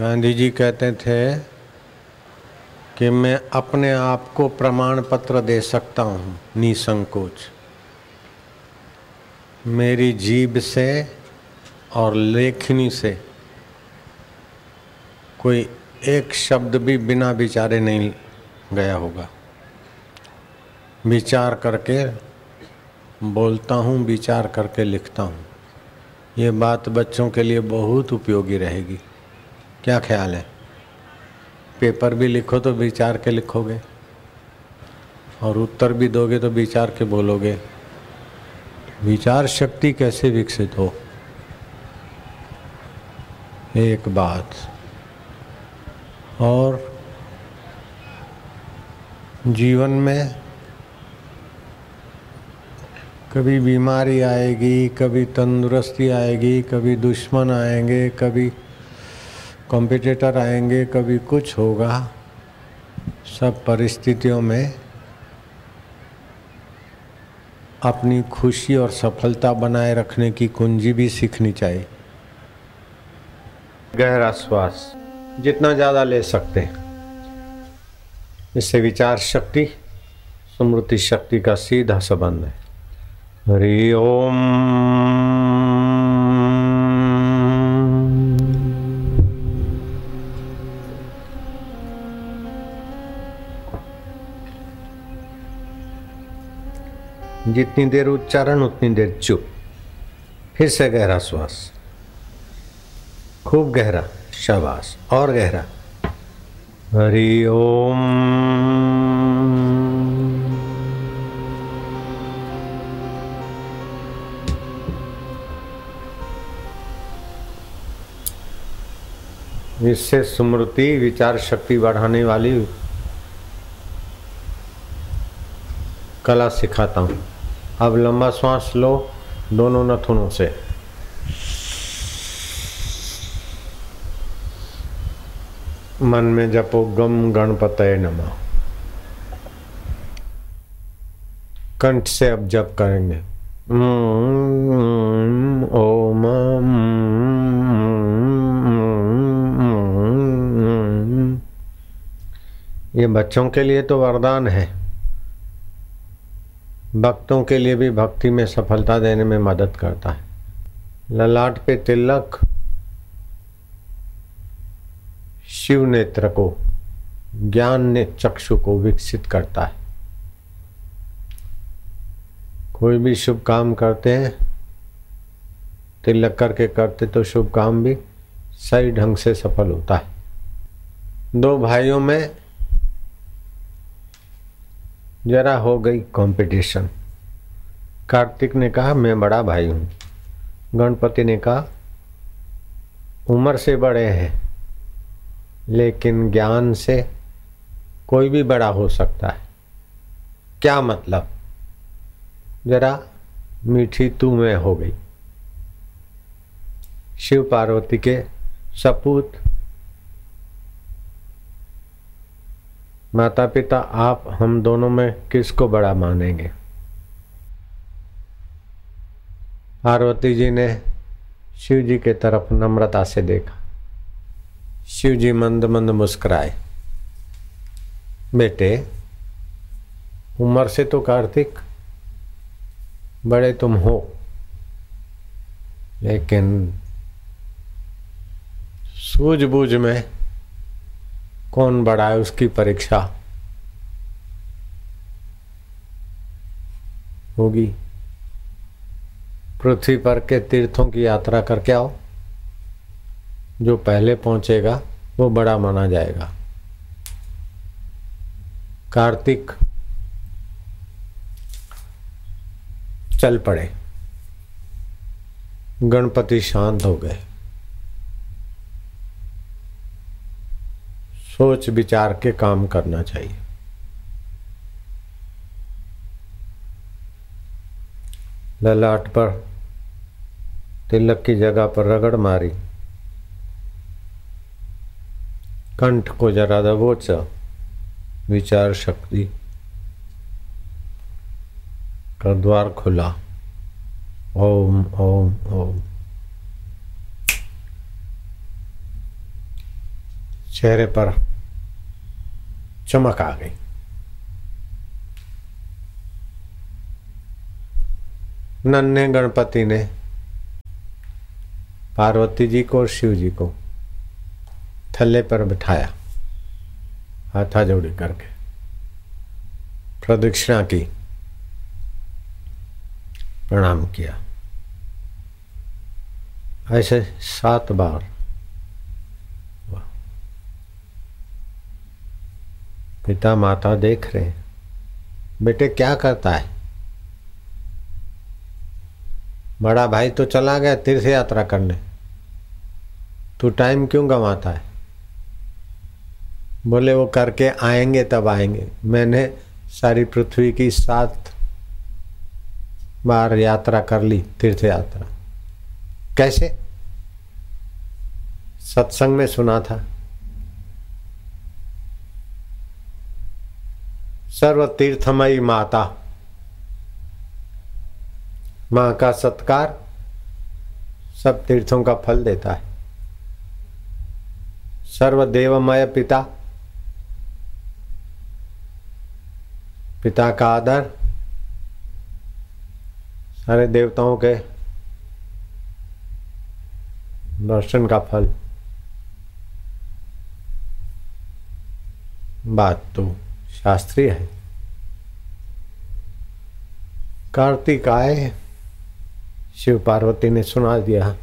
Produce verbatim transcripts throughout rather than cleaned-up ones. गांधी जी कहते थे कि मैं अपने आप को प्रमाण पत्र दे सकता हूँ निसंकोच, मेरी जीभ से और लेखनी से कोई एक शब्द भी बिना विचारे नहीं गया होगा। विचार करके बोलता हूँ, विचार करके लिखता हूँ। ये बात बच्चों के लिए बहुत उपयोगी रहेगी। क्या ख्याल है? पेपर भी लिखो तो विचार के लिखोगे और उत्तर भी दोगे तो विचार के बोलोगे। विचार शक्ति कैसे विकसित हो? एक बात और जीवन में कभी बीमारी आएगी, कभी तंदुरुस्ती आएगी, कभी दुश्मन आएंगे, कभी कॉम्पिटिटर आएंगे, कभी कुछ होगा। सब परिस्थितियों में अपनी खुशी और सफलता बनाए रखने की कुंजी भी सीखनी चाहिए। गहरा श्वास जितना ज़्यादा ले सकते हैं, इससे विचार शक्ति स्मृति शक्ति का सीधा संबंध है। हरि ओम। जितनी देर उच्चारण उतनी देर चुप। फिर से गहरा श्वास, खूब गहरा, शाबाश, और गहरा। हरि ओम। इससे स्मृति विचार शक्ति बढ़ाने वाली कला सिखाता हूँ। अब लंबा श्वास लो दोनों नथुनों से। मन में जपो गम गणपतये नमः। कंठ से अब जप करेंगे ओम ओम। ये बच्चों के लिए तो वरदान है, भक्तों के लिए भी भक्ति में सफलता देने में मदद करता है। ललाट पे तिलक, शिव नेत्र को, ज्ञान ने चक्षु को विकसित करता है। कोई भी शुभ काम करते हैं तिलक करके करते तो शुभ काम भी सही ढंग से सफल होता है। दो भाइयों में जरा हो गई कंपटीशन। कार्तिक ने कहा मैं बड़ा भाई हूँ, गणपति ने कहा उम्र से बड़े हैं लेकिन ज्ञान से कोई भी बड़ा हो सकता है। क्या मतलब? जरा मीठी तू मैं हो गई। शिव पार्वती के सपूत माता पिता, आप हम दोनों में किसको बड़ा मानेंगे? पार्वती जी ने शिव जी के तरफ नम्रता से देखा। शिव जी मंद मंद मुस्कुराए। बेटे, उम्र से तो कार्तिक बड़े तुम हो लेकिन सूझबूझ में कौन बड़ा है उसकी परीक्षा होगी। पृथ्वी पर के तीर्थों की यात्रा करके आओ, जो पहले पहुंचेगा वो बड़ा माना जाएगा। कार्तिक चल पड़े, गणपति शांत हो गए। सोच विचार के काम करना चाहिए। ललाट पर तिलक की जगह पर रगड़ मारी, कंठ को जरा दबोचा, विचार शक्ति का द्वार खुला। ओम ओम ओम। चेहरे पर चमक आ गई। नन्हे गणपति ने पार्वती जी को और शिव जी को थल्ले पर बिठाया, हाथा जोड़ी करके प्रदक्षिणा की, प्रणाम किया। ऐसे सात बार हुआ। पिता माता देख रहे हैं, बेटे क्या करता है। बड़ा भाई तो चला गया तीर्थ यात्रा करने, तू टाइम क्यों गंवाता है। बोले वो करके आएंगे तब आएंगे, मैंने सारी पृथ्वी की सात बार यात्रा कर ली, तीर्थ यात्रा। कैसे? सत्संग में सुना था। सर्व तीर्थमयी माता, माँ का सत्कार सब तीर्थों का फल देता है। सर्वदेवमय पिता, पिता का आदर सारे देवताओं के दर्शन का फल। बात तो शास्त्रीय है। कार्तिक आए, शिव पार्वती ने सुना दिया।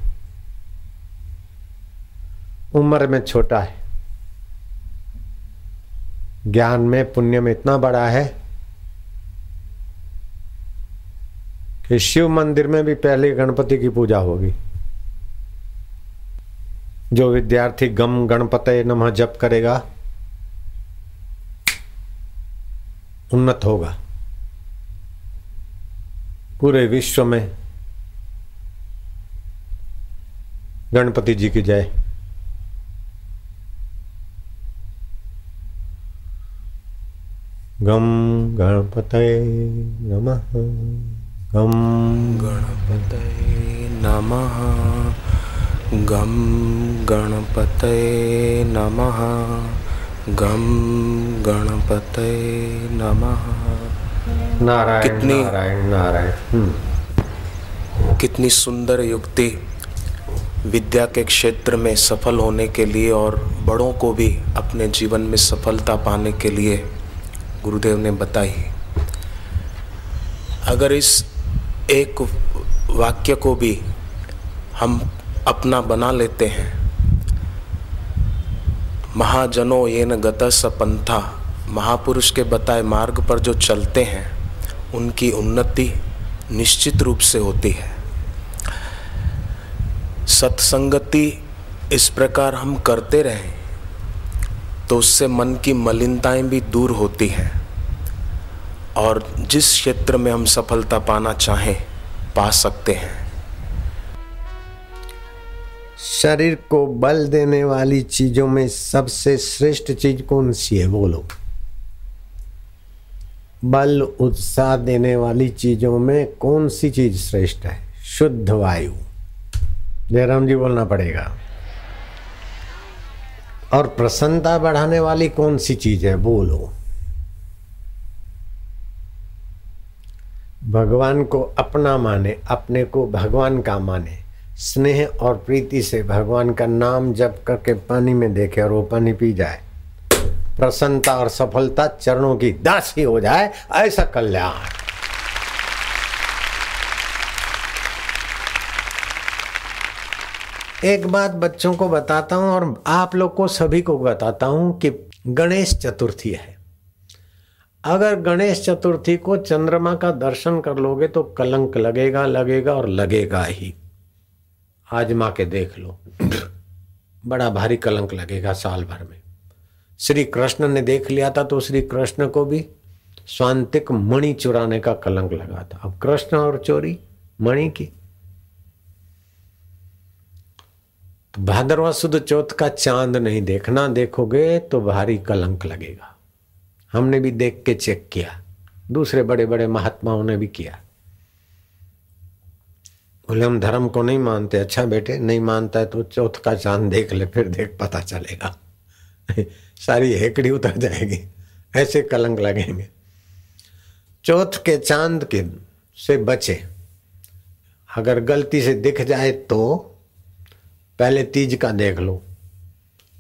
उम्र में छोटा है, ज्ञान में पुण्य में इतना बड़ा है कि शिव मंदिर में भी पहले गणपति की पूजा होगी। जो विद्यार्थी गम गणपतये नमः जप करेगा उन्नत होगा। पूरे विश्व में गणपति जी की जय। गम गणपतये नमः, गम गणपतये नमः, गम गणपतये नमः, गम गणपतये नमः। नारायण कितनी नारायण नारायण कितनी सुंदर युक्ति। विद्या के क्षेत्र में सफल होने के लिए और बड़ों को भी अपने जीवन में सफलता पाने के लिए गुरुदेव ने बताई। अगर इस एक वाक्य को भी हम अपना बना लेते हैं, महाजनों येन गतः पंथा, महापुरुष के बताए मार्ग पर जो चलते हैं उनकी उन्नति निश्चित रूप से होती है। सत्संगति इस प्रकार हम करते रहें तो उससे मन की मलिनताएं भी दूर होती हैं और जिस क्षेत्र में हम सफलता पाना चाहें पा सकते हैं। शरीर को बल देने वाली चीज़ों में सबसे श्रेष्ठ चीज़ कौन सी है, बोलो। बल उत्साह देने वाली चीज़ों में कौन सी चीज़ श्रेष्ठ है? शुद्ध वायु। जयराम जी बोलना पड़ेगा। और प्रसन्नता बढ़ाने वाली कौन सी चीज है, बोलो। भगवान को अपना माने, अपने को भगवान का माने, स्नेह और प्रीति से भगवान का नाम जप करके पानी में देखे और वो पानी पी जाए। प्रसन्नता और सफलता चरणों की दासी हो जाए, ऐसा कल्याण। एक बात बच्चों को बताता हूँ और आप लोग को सभी को बताता हूँ कि गणेश चतुर्थी है। अगर गणेश चतुर्थी को चंद्रमा का दर्शन कर लोगे तो कलंक लगेगा लगेगा और लगेगा ही। आजमा के देख लो, बड़ा भारी कलंक लगेगा साल भर में। श्री कृष्ण ने देख लिया था तो श्री कृष्ण को भी स्वांतिक मणि चुराने का कलंक लगा था। अब कृष्ण और चोरी मणि की। भादरवा सुद चौथ का चांद नहीं देखना, देखोगे तो भारी कलंक लगेगा। हमने भी देख के चेक किया, दूसरे बड़े बड़े महात्माओं ने भी किया। बोले हम धर्म को नहीं मानते। अच्छा बेटे, नहीं मानता है तो चौथ का चांद देख ले, फिर देख पता चलेगा। सारी हेकड़ी उतर जाएगी, ऐसे कलंक लगेंगे। चौथ के चांद के से बचे, अगर गलती से दिख जाए तो पहले तीज का देख लो,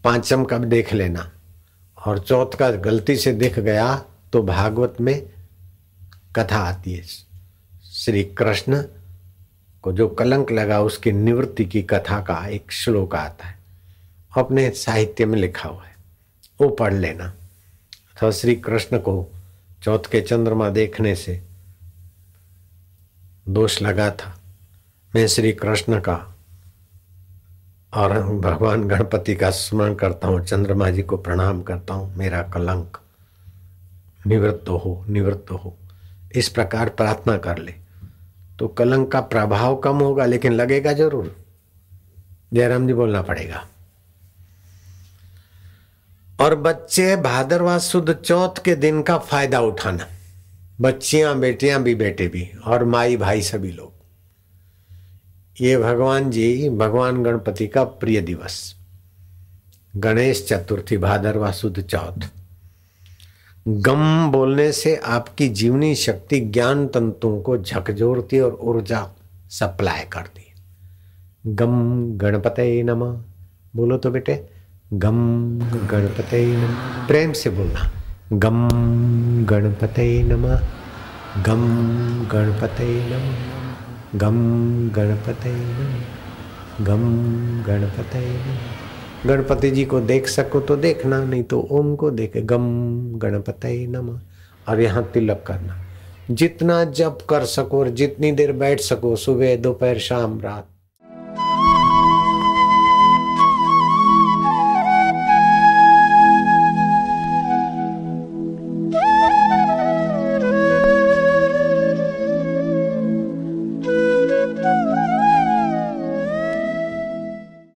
पांचम का भी देख लेना, और चौथ का गलती से दिख गया तो भागवत में कथा आती है, श्री कृष्ण को जो कलंक लगा उसकी निवृत्ति की कथा का एक श्लोक आता है, अपने साहित्य में लिखा हुआ है, वो पढ़ लेना। तो श्री कृष्ण को चौथ के चंद्रमा देखने से दोष लगा था। मैं श्री कृष्ण का और भगवान गणपति का स्मरण करता हूँ, चंद्रमा जी को प्रणाम करता हूँ, मेरा कलंक निवृत्त हो, निवृत्त हो, इस प्रकार प्रार्थना कर ले तो कलंक का प्रभाव कम होगा, लेकिन लगेगा जरूर। जयराम जी बोलना पड़ेगा। और बच्चे भादरवा सुद चौथ के दिन का फायदा उठाना, बच्चियां बेटियां भी, बेटे भी, और माई भाई सभी लोग। ये भगवान जी भगवान गणपति का प्रिय दिवस, गणेश चतुर्थी भादरवा सुद चौथ। गम बोलने से आपकी जीवनी शक्ति ज्ञान तंतुओं को झकझोरती और ऊर्जा सप्लाई करती है। गम गणपतये नमः बोलो तो बेटे, गम गणपतये नमः, प्रेम से बोलना, गम गणपतये नमः, गम गणपतये नमः, गम गणपतये नमः, गम गणपतये नमः। गणपति जी को देख सको तो देखना, नहीं तो ओम को देखे, गम गणपतये नमः। और यहाँ तिलक करना, जितना जप कर सको और जितनी देर बैठ सको, सुबह दोपहर शाम रात।